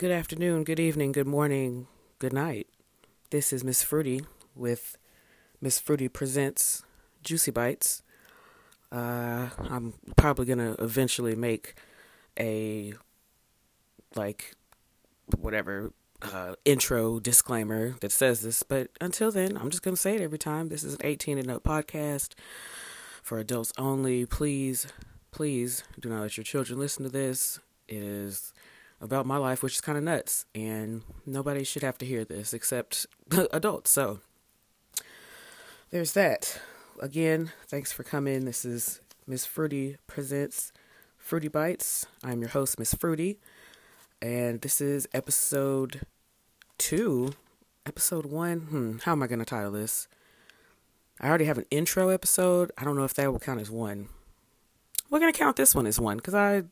Good afternoon, good evening, good morning, good night. This is Miss Fruity with Miss Fruity Presents Juicy Bites. I'm probably going to eventually make a, intro disclaimer that says this, but until then, I'm just going to say it every time. This is an 18 and up podcast for adults only. Please, please do not let your children listen to this. It is about my life, which is kind of nuts, and nobody should have to hear this except adults, so there's that. Again, thanks for coming. This is Miss Fruity Presents Fruity Bites. I'm your host, Miss Fruity, and this is episode one, how am I going to title this? I already have an intro episode. I don't know if that will count as one. We're going to count this one as one, because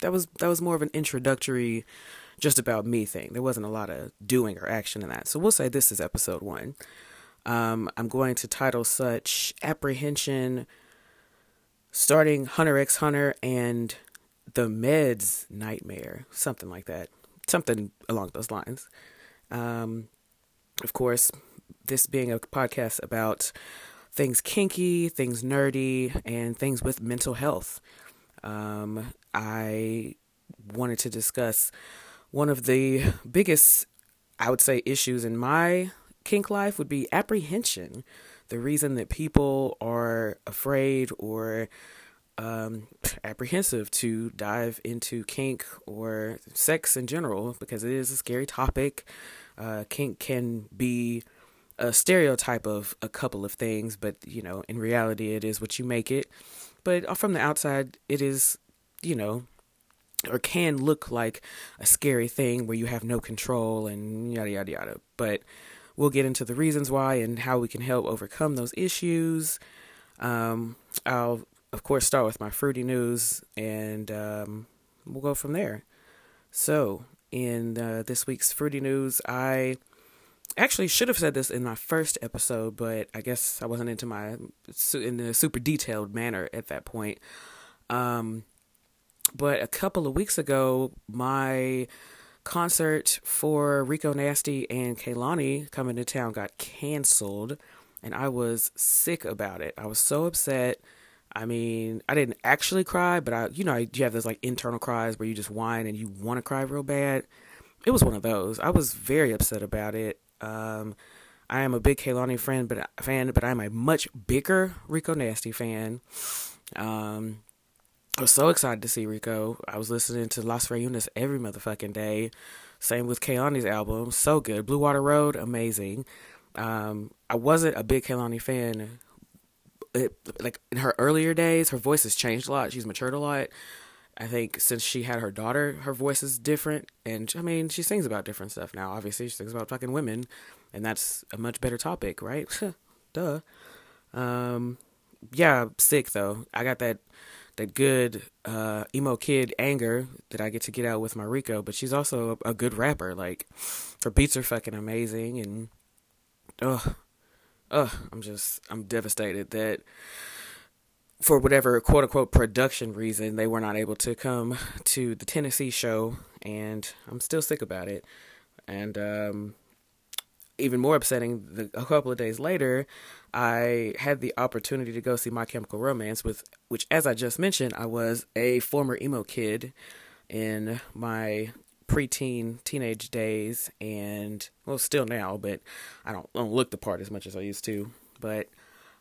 that was more of an introductory, just about me thing. There wasn't a lot of doing or action in that. So we'll say this is episode one. I'm going to title such apprehension, starting Hunter x Hunter and the meds nightmare, something like that, something along those lines. Of course, this being a podcast about things kinky, things nerdy, and things with mental health. I wanted to discuss one of the biggest, I would say, issues in my kink life would be apprehension. The reason that people are afraid or apprehensive to dive into kink or sex in general, because it is a scary topic. Kink can be a stereotype of a couple of things, but, you know, in reality, it is what you make it. But from the outside, it is, you know, or can look like a scary thing where you have no control and yada, yada, yada. But we'll get into the reasons why and how we can help overcome those issues. I'll, of course, start with my Fruity News, and we'll go from there. So in this week's Fruity News, I actually should have said this in my first episode, but I guess I wasn't in a super detailed manner at that point. But a couple of weeks ago, my concert for Rico Nasty and Kehlani coming to town got canceled, and I was sick about it. I was so upset. I mean, I didn't actually cry, but you have those internal cries where you just whine and you want to cry real bad. It was one of those. I was very upset about it. I am a big Kehlani fan, but I'm a much bigger Rico Nasty fan. I was so excited to see Rico. I was listening to Las Reunas every motherfucking day. Same with Kehlani's album. So good. Blue Water Road, amazing. I wasn't a big Kehlani fan. In her earlier days, her voice has changed a lot. She's matured a lot. I think since she had her daughter, her voice is different. And I mean, she sings about different stuff now. Obviously, she sings about fucking women, and that's a much better topic, right? Duh. Yeah, sick though. I got that good emo kid anger that I get to get out with my Rico, but she's also a good rapper. Like, her beats are fucking amazing, and I'm devastated that, for whatever quote-unquote production reason, they were not able to come to the Tennessee show, and I'm still sick about it. And even more upsetting, a couple of days later, I had the opportunity to go see My Chemical Romance, which, as I just mentioned, I was a former emo kid in my preteen, teenage days, and, well, still now, but I don't look the part as much as I used to, but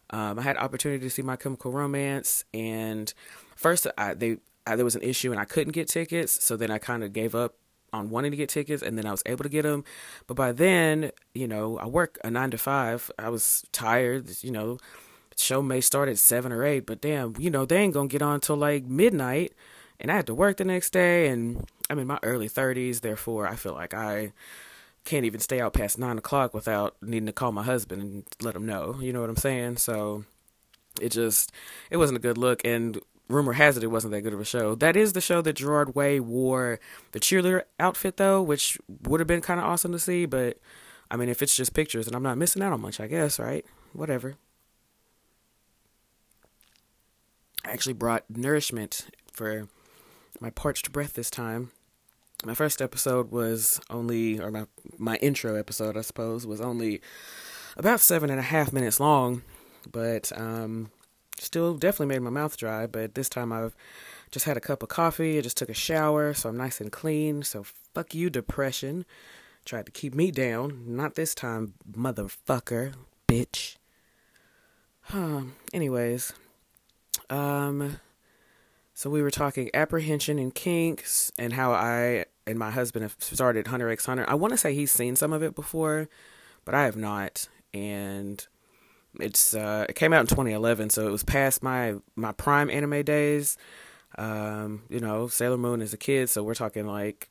I had opportunity to see My Chemical Romance, and first there was an issue and I couldn't get tickets. So then I kind of gave up on wanting to get tickets, and then I was able to get them. But by then, you know, I work a 9 to 5. I was tired. You know, the show may start at 7 or 8, but damn, you know, they ain't gonna get on till midnight, and I had to work the next day. And I'm in my early 30s, therefore I feel like I can't even stay out past 9 o'clock without needing to call my husband and let him know, you know what I'm saying? So it wasn't a good look. And rumor has it, it wasn't that good of a show. That is the show that Gerard Way wore the cheerleader outfit though, which would have been kind of awesome to see. But I mean, if it's just pictures and I'm not missing out on much, I guess, right? Whatever. I actually brought nourishment for my parched breath this time. My first episode was only, or my intro episode, I suppose, was only about 7.5 minutes long, but still definitely made my mouth dry. But this time I've just had a cup of coffee, I just took a shower, so I'm nice and clean, so fuck you, depression. Tried to keep me down, not this time, motherfucker, bitch. Anyways, so we were talking apprehension and kinks and how I and my husband have started Hunter x Hunter. I want to say he's seen some of it before, but I have not. And it's it came out in 2011, so it was past my prime anime days. You know, Sailor Moon as a kid, so we're talking like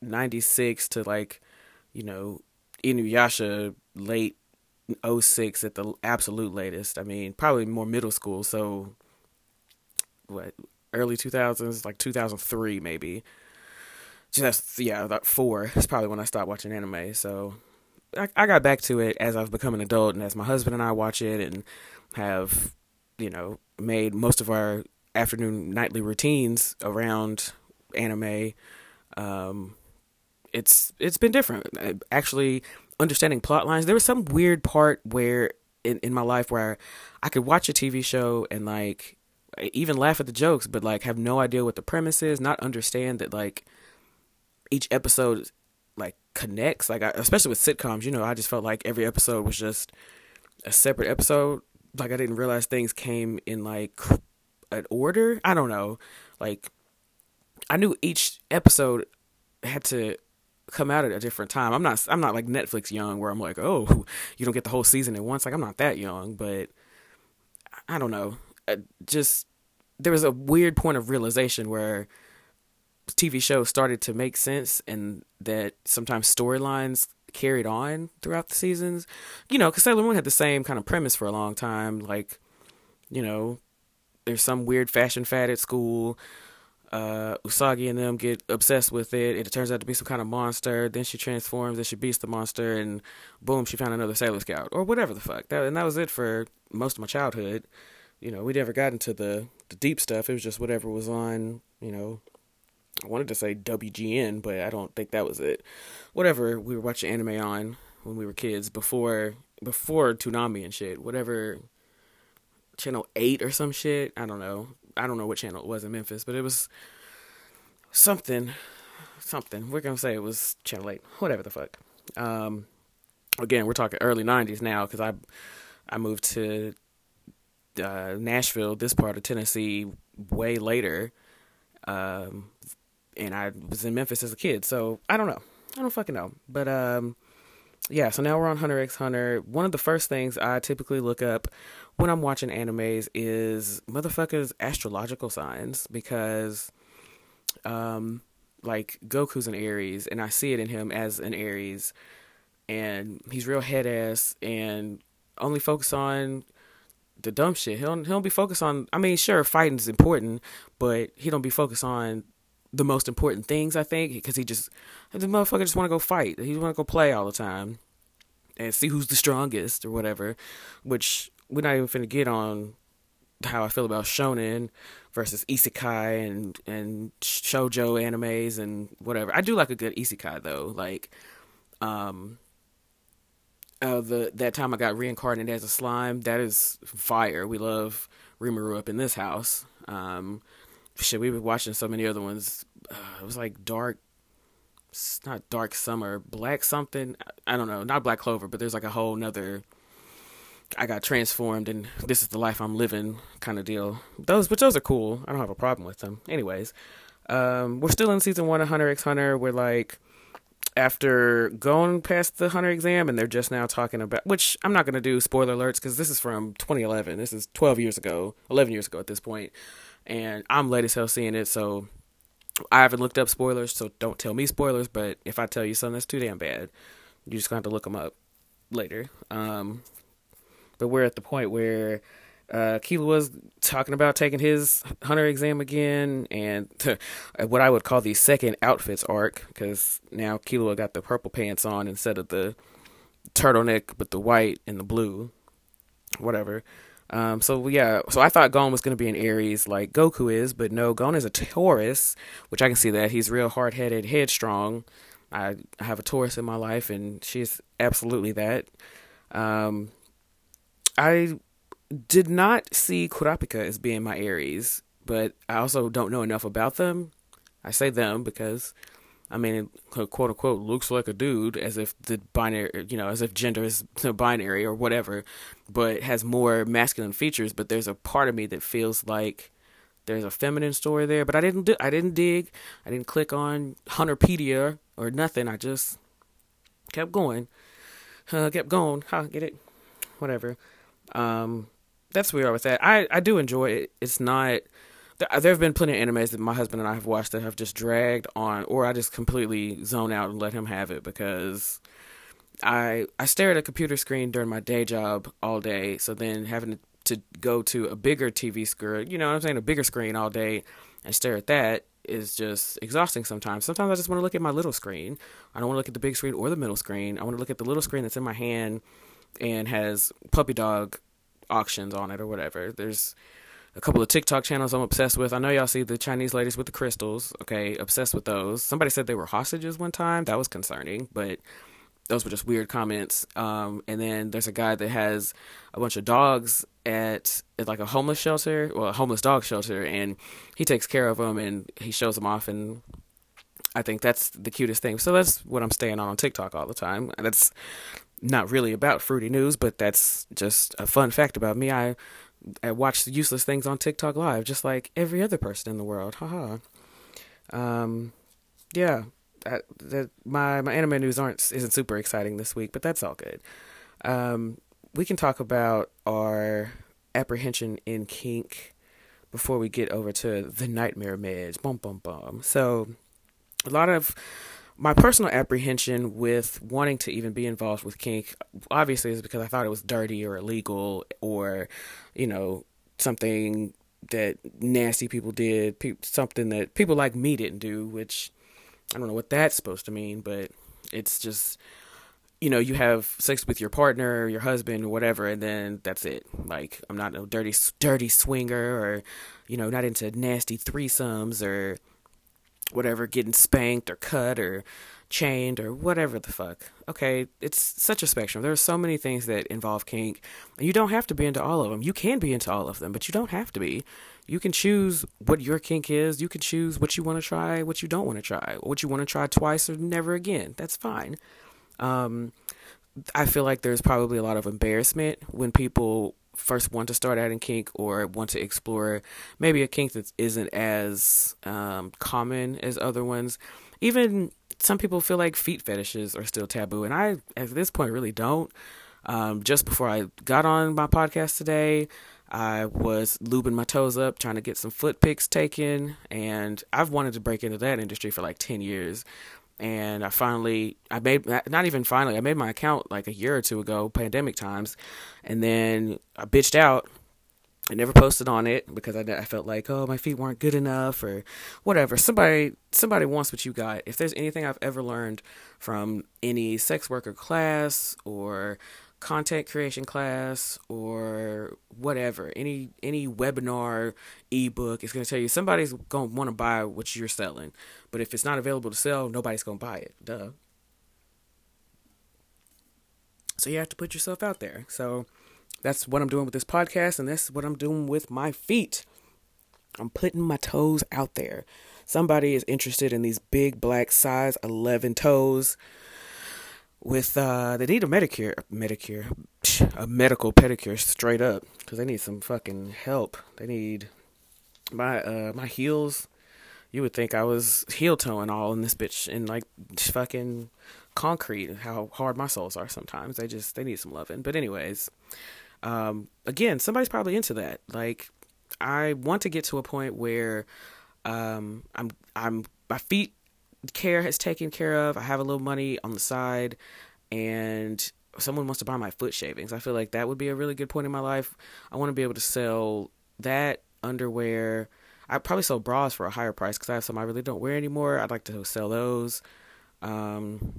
96 to like, you know, Inuyasha late 06 at the absolute latest. I mean, probably more middle school, so what, early 2000s, like 2003 maybe. Just, yeah, about 4 is probably when I stopped watching anime. So I got back to it as I've become an adult and as my husband and I watch it and have, you know, made most of our afternoon nightly routines around anime. It's been different. Actually understanding plot lines. There was some weird part where in my life where I could watch a TV show and like even laugh at the jokes, but like have no idea what the premise is, not understand that like each episode like connects. Like especially with sitcoms, you know, I just felt like every episode was just a separate episode. Like I didn't realize things came in like an order. I don't know. Like I knew each episode had to come out at a different time. I'm not like Netflix young where I'm like, oh, you don't get the whole season at once. Like I'm not that young, but I don't know. Just there was a weird point of realization where TV shows started to make sense and that sometimes storylines carried on throughout the seasons, you know, because Sailor Moon had the same kind of premise for a long time. Like, you know, there's some weird fashion fad at school. Usagi and them get obsessed with it. It turns out to be some kind of monster. Then she transforms and she beats the monster and boom, she found another Sailor Scout or whatever the fuck. And that was it for most of my childhood. You know, we never got into the deep stuff. It was just whatever was on, you know, I wanted to say WGN, but I don't think that was it. Whatever we were watching anime on when we were kids before Toonami and shit, whatever channel 8 or some shit. I don't know what channel it was in Memphis, but it was something. We're going to say it was channel 8, whatever the fuck. Again, we're talking early 90s now because I moved to Nashville, this part of Tennessee, way later. And I was in Memphis as a kid, so I don't know. I don't fucking know. But yeah, so now we're on Hunter x Hunter. One of the first things I typically look up when I'm watching animes is motherfuckers' astrological signs because, like, Goku's an Aries, and I see it in him as an Aries, and he's real head-ass and only focused on the dumb shit. He don't be focused on, I mean, sure, fighting's important, but he don't be focused on the most important things, I think, because the motherfucker just want to go fight. He want to go play all the time and see who's the strongest or whatever, which we're not even finna get on how I feel about shonen versus isekai and shoujo animes and whatever. I do like a good isekai though. Like, that time I got reincarnated as a slime, that is fire. We love Rimuru up in this house. Shit, we were watching so many other ones. It was like not Dark Summer, Black something. I don't know, not Black Clover, but there's like a whole nother, I got transformed and this is the life I'm living kind of deal. Those are cool. I don't have a problem with them. Anyways, we're still in season 1 of Hunter x Hunter. We're like, after going past the Hunter exam and they're just now talking about, which I'm not going to do spoiler alerts because this is from 2011. This is 11 years ago at this point. And I'm late as hell seeing it, so I haven't looked up spoilers, so don't tell me spoilers, but if I tell you something that's too damn bad, you're just gonna have to look them up later. But we're at the point where Killua's talking about taking his Hunter exam again, and what I would call the second outfits arc, because now Kehlani got the purple pants on instead of the turtleneck with the white and the blue, whatever. So I thought Gon was going to be an Aries like Goku is, but no, Gon is a Taurus, which I can see that. He's real hard-headed, headstrong. I have a Taurus in my life, and she's absolutely that. I did not see Kurapika as being my Aries, but I also don't know enough about them. I say them because, I mean, it, quote unquote, looks like a dude, as if the binary, you know, as if gender is binary or whatever, but has more masculine features. But there's a part of me that feels like there's a feminine story there. But I didn't click on Hunterpedia or nothing. I just kept going. Get it? Whatever. That's where we are with that. I do enjoy it. It's not. There have been plenty of animes that my husband and I have watched that have just dragged on, or I just completely zone out and let him have it, because I stare at a computer screen during my day job all day. So then having to go to a bigger TV screen, you know what I'm saying, a bigger screen all day and stare at that is just exhausting sometimes. Sometimes I just want to look at my little screen. I don't want to look at the big screen or the middle screen. I want to look at the little screen that's in my hand and has puppy dog auctions on it or whatever. There's a couple of TikTok channels I'm obsessed with. I know y'all see the Chinese ladies with the crystals. Okay, obsessed with those. Somebody said they were hostages one time. That was concerning, but those were just weird comments. And then there's a guy that has a bunch of dogs at like a homeless shelter, well, a homeless dog shelter, and he takes care of them and he shows them off, and I think that's the cutest thing. So that's what I'm staying on TikTok all the time. That's not really about Fruity News, but that's just a fun fact about me. I watch useless things on TikTok live, just like every other person in the world. Haha. My anime news isn't super exciting this week, but that's all good. We can talk about our apprehension in kink before we get over to the nightmare meds. Bum, bum, bum. So a lot of my personal apprehension with wanting to even be involved with kink, obviously, is because I thought it was dirty or illegal or, you know, something that nasty people did, something that people like me didn't do, which I don't know what that's supposed to mean, but it's just, you know, you have sex with your partner, your husband, whatever, and then that's it. Like, I'm not a dirty swinger or, you know, not into nasty threesomes or whatever, getting spanked or cut or chained or whatever the fuck. Okay, it's such a spectrum. There are so many things that involve kink, and you don't have to be into all of them. You can be into all of them, but you don't have to be. You can choose what your kink is. You can choose what you want to try, what you don't want to try, what you want to try twice or never again. That's fine. I feel like there's probably a lot of embarrassment when people first want to start out in kink or want to explore maybe a kink that isn't as common as other ones. Even some people feel like feet fetishes are still taboo, and I at this point really don't. Just before I got on my podcast today, I was lubing my toes up trying to get some foot pics taken, and I've wanted to break into that industry for like 10 years. And I made my account like a year or two ago, pandemic times. And then I bitched out. I never posted on it because I felt like, oh, my feet weren't good enough or whatever. Somebody wants what you got. If there's anything I've ever learned from any sex worker class or content creation class or whatever, any webinar, ebook, it's going to tell you somebody's going to want to buy what you're selling, but if it's not available to sell, nobody's going to buy it. Duh. So you have to put yourself out there. So that's what I'm doing with this podcast, and that's what I'm doing with my feet. I'm putting my toes out there. Somebody is interested in these big black size 11 toes with they need a medical pedicure straight up, because they need some fucking help. They need my heels. You would think I was heel toeing all in this bitch in like fucking concrete, how hard my soles are sometimes. They need some loving. But anyways, again, somebody's probably into that. Like, I want to get to a point where my feet care is taken care of. I have a little money on the side, and someone wants to buy my foot shavings. I feel like that would be a really good point in my life. I want to be able to sell that, underwear. I probably sell bras for a higher price because I have some I really don't wear anymore. I'd like to sell those. Plenty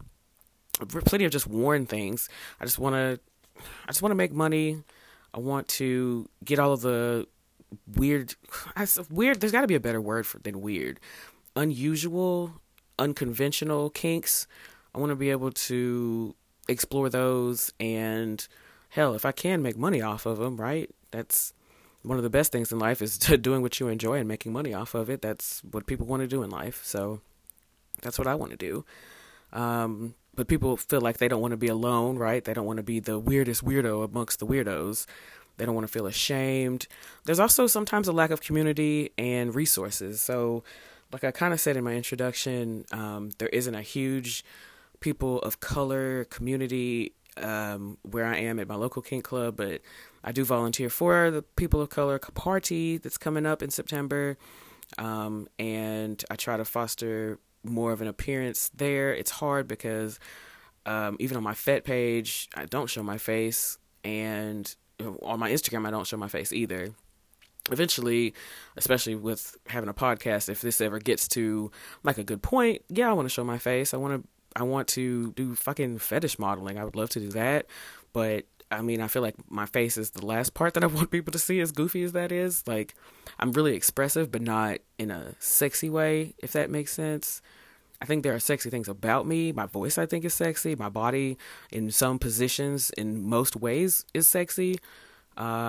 of just worn things. I just want to make money. I want to get all of the weird, there's got to be a better word than weird, unusual, unconventional kinks. I want to be able to explore those, and hell, if I can make money off of them, right? That's one of the best things in life, is doing what you enjoy and making money off of it. That's what people want to do in life. So that's what I want to do. But people feel like they don't want to be alone, right? They don't want to be the weirdest weirdo amongst the weirdos. They don't want to feel ashamed. There's also sometimes a lack of community and resources. So like I kind of said in my introduction, there isn't a huge people of color community where I am at my local kink club, but I do volunteer for the people of color party that's coming up in September. And I try to foster more of an appearance there. It's hard because even on my FET page, I don't show my face, and on my Instagram, I don't show my face either. Eventually, especially with having a podcast, if this ever gets to like a good point, yeah, I want to show my face. I want to do fucking fetish modeling. I would love to do that. But I mean, I feel like my face is the last part that I want people to see, as goofy as that is. Like, I'm really expressive, but not in a sexy way, if that makes sense. I think there are sexy things about me. My voice, I think, is sexy. My body, in some positions, in most ways, is sexy. I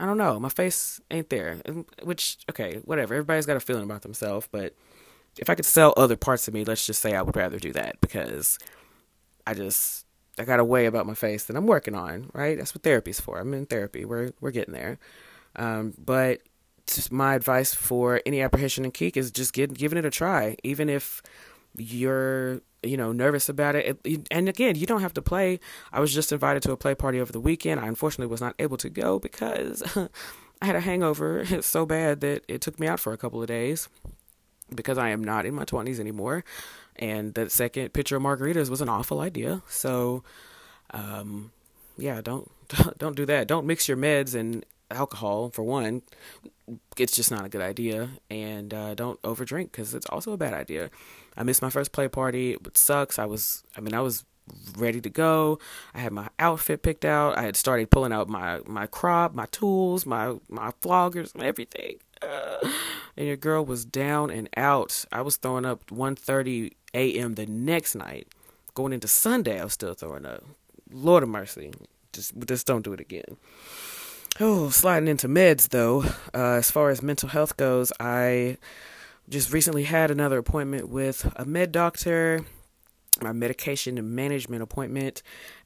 don't know. My face ain't there. Which, okay, whatever. Everybody's got a feeling about themselves, but if I could sell other parts of me, let's just say I would rather do that, because I got a way about my face that I'm working on, right? That's what therapy's for. I'm in therapy. We're getting there. But my advice for any apprehension in kink is just giving it a try, even if you're, nervous about it. And again, you don't have to play. I was just invited to a play party over the weekend. I unfortunately was not able to go because I had a hangover. It's so bad that it took me out for a couple of days, because I am not in my 20s anymore. And that second pitcher of margaritas was an awful idea. So, yeah, don't do that. Don't mix your meds and alcohol, for one. It's just not a good idea. And don't overdrink, because it's also a bad idea. I missed my first play party. It sucks. I was ready to go. I had my outfit picked out. I had started pulling out my crop, my tools, my floggers, and everything. And your girl was down and out. I was throwing up 1:30 a.m. the next night. Going into Sunday, I was still throwing up. Lord of mercy. Just don't do it again. Oh, sliding into meds, though. As far as mental health goes, I just recently had another appointment with a med doctor, my medication and management appointment,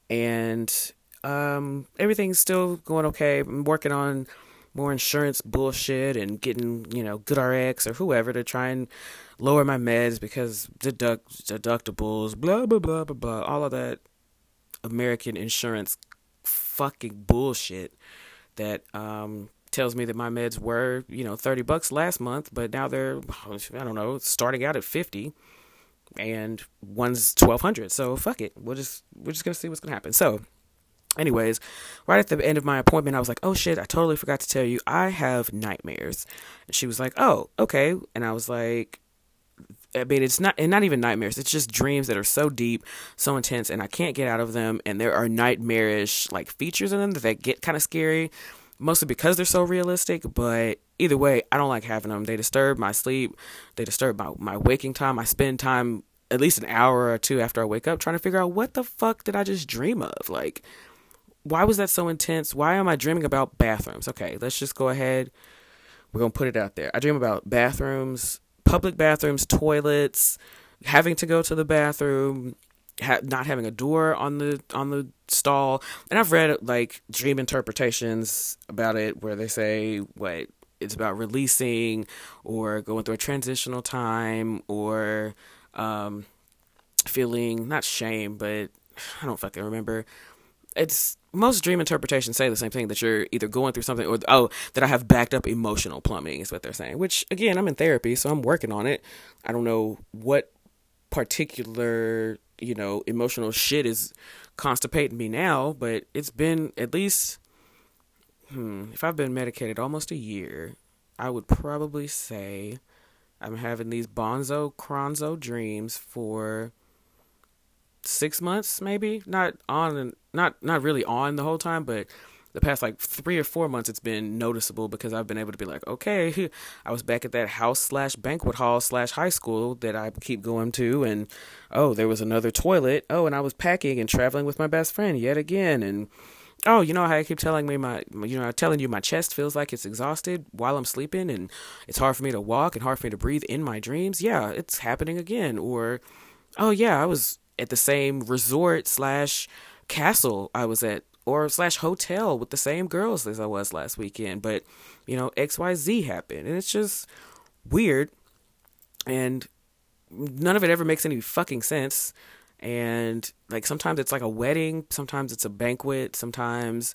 and everything's still going okay. I'm working on more insurance bullshit and getting, GoodRx or whoever to try and lower my meds, because deductibles, blah, blah, blah, blah, blah, all of that American insurance fucking bullshit that tells me that my meds were, $30 last month, but now they're, starting out at $50 and one's $1,200. So fuck it. We're just going to see what's going to happen. So anyways, right at the end of my appointment, I was like, oh shit, I totally forgot to tell you, I have nightmares. And she was like, oh, okay. And I was like, I mean, it's not even nightmares. It's just dreams that are so deep, so intense, and I can't get out of them. And there are nightmarish features in them that get kind of scary, mostly because they're so realistic. But either way, I don't like having them. They disturb my sleep. They disturb my waking time. I spend time at least an hour or two after I wake up trying to figure out, what the fuck did I just dream of? Why was that so intense? Why am I dreaming about bathrooms? Okay, let's just go ahead. We're going to put it out there. I dream about bathrooms, public bathrooms, toilets, having to go to the bathroom, not having a door on the stall. And I've read dream interpretations about it where they say what it's about, releasing or going through a transitional time, or feeling not shame, but I don't fucking remember. It's most dream interpretations say the same thing, that you're either going through something, or that I have backed up emotional plumbing is what they're saying, which again, I'm in therapy, so I'm working on it. I don't know what particular, emotional shit is constipating me now, but it's been at least, if I've been medicated almost a year, I would probably say I'm having these cronzo dreams for 6 months, maybe not really on the whole time, but the past like 3 or 4 months, it's been noticeable because I've been able to be like, okay, I was back at that house/banquet hall/high school that I keep going to, and oh, there was another toilet. Oh, and I was packing and traveling with my best friend yet again. And oh, you know how I keep telling you my chest feels like it's exhausted while I'm sleeping, and it's hard for me to walk and hard for me to breathe in my dreams. Yeah, it's happening again. Or, oh yeah, I was at the same resort/castle I was at, or /hotel with the same girls as I was last weekend. But, you know, XYZ happened, and it's just weird, and none of it ever makes any fucking sense. And like, sometimes it's like a wedding, sometimes it's a banquet, sometimes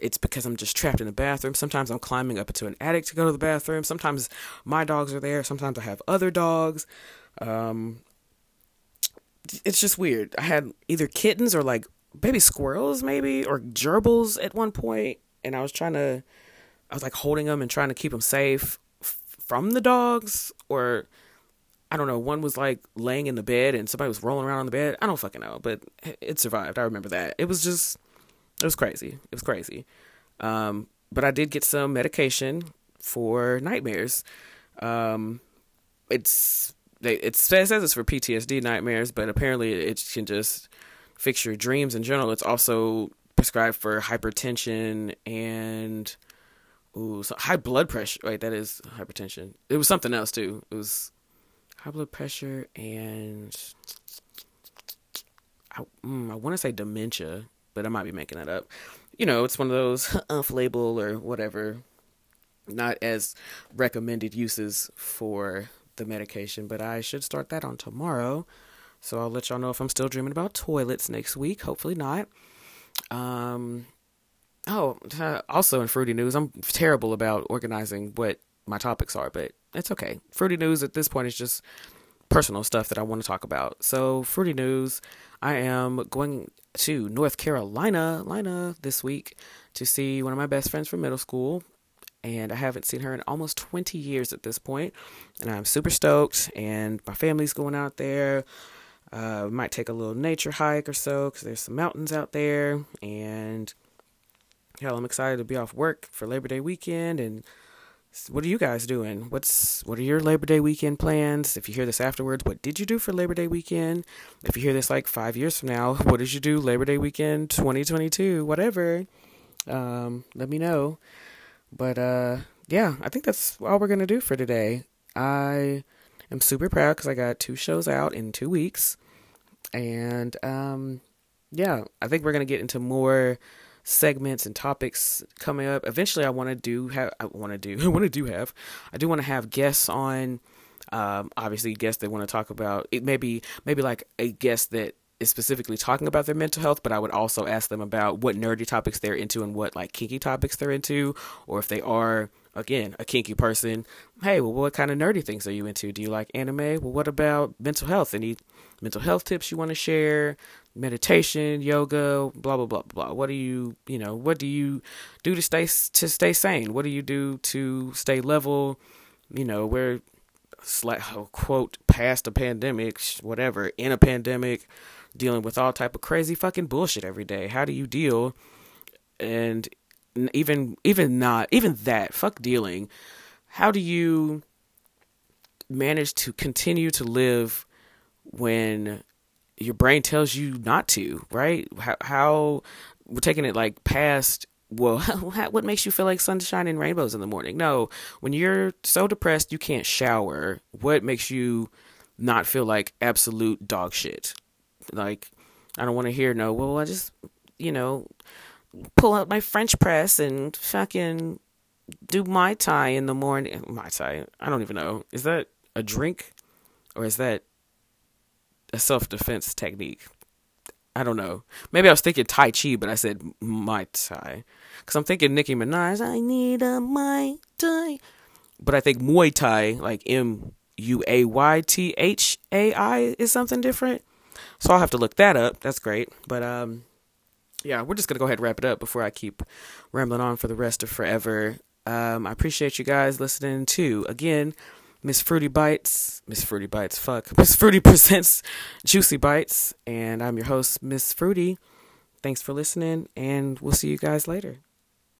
it's because I'm just trapped in the bathroom, sometimes I'm climbing up into an attic to go to the bathroom, sometimes my dogs are there, sometimes I have other dogs. It's just weird. I had either kittens or like baby squirrels maybe, or gerbils at one point, and I was like holding them and trying to keep them safe from the dogs, or I don't know, one was like laying in the bed and somebody was rolling around on the bed. I don't fucking know, but it survived. I remember that. It was crazy. But I did get some medication for nightmares. It says it's for PTSD nightmares, but apparently it can just fix your dreams in general. It's also prescribed for hypertension and high blood pressure. Wait, that is hypertension. It was something else too. It was high blood pressure and I want to say dementia, but I might be making that up. You know, it's one of those off-label or whatever, not as recommended uses for the medication, but I should start that on tomorrow. So I'll let y'all know if I'm still dreaming about toilets next week. Hopefully not. Also in Fruity News, I'm terrible about organizing what my topics are, but it's okay. Fruity News at this point is just personal stuff that I want to talk about. So Fruity News, I am going to North Carolina this week to see one of my best friends from middle school. And I haven't seen her in almost 20 years at this point. And I'm super stoked. And my family's going out there. Might take a little nature hike or so, because there's some mountains out there. And hell, I'm excited to be off work for Labor Day weekend. And what are you guys doing? What are your Labor Day weekend plans? If you hear this afterwards, what did you do for Labor Day weekend? If you hear this like 5 years from now, what did you do Labor Day weekend 2022? Whatever. Let me know. But, yeah, I think that's all we're going to do for today. I am super proud because I got 2 shows out in 2 weeks. And, yeah, I think we're going to get into more segments and topics coming up. Eventually, I do want to have guests on, obviously guests that want to talk about it, maybe like a guest that is specifically talking about their mental health, but I would also ask them about what nerdy topics they're into and what like kinky topics they're into, or if they are, again, a kinky person, hey, well, what kind of nerdy things are you into? Do you like anime? Well, what about mental health? Any mental health tips you want to share? Meditation, yoga, blah, blah, blah, blah. What do you do to stay sane? What do you do to stay level? You know, we're quote, past a pandemic, whatever, in a pandemic, dealing with all type of crazy fucking bullshit every day. How do you deal? And even that, fuck dealing. How do you manage to continue to live when your brain tells you not to, right? How we're taking it like past, well, what makes you feel like sunshine and rainbows in the morning? No, when you're so depressed, you can't shower. What makes you not feel like absolute dog shit? Like, I don't want to hear no, well, I just, you know, pull out my French press and fucking do Mai Tai in the morning. Mai Tai, I don't even know. Is that a drink or is that a self-defense technique? I don't know. Maybe I was thinking Tai Chi, but I said Mai Tai. Because I'm thinking Nicki Minaj, I need a Mai Tai. But I think Muay Thai, like MUAYTHAI, is something different. So I'll have to look that up. That's great. But, yeah, we're just going to go ahead and wrap it up before I keep rambling on for the rest of forever. I appreciate you guys listening to, again, Miss Fruity Presents Juicy Bites, and I'm your host, Miss Fruity. Thanks for listening, and we'll see you guys later.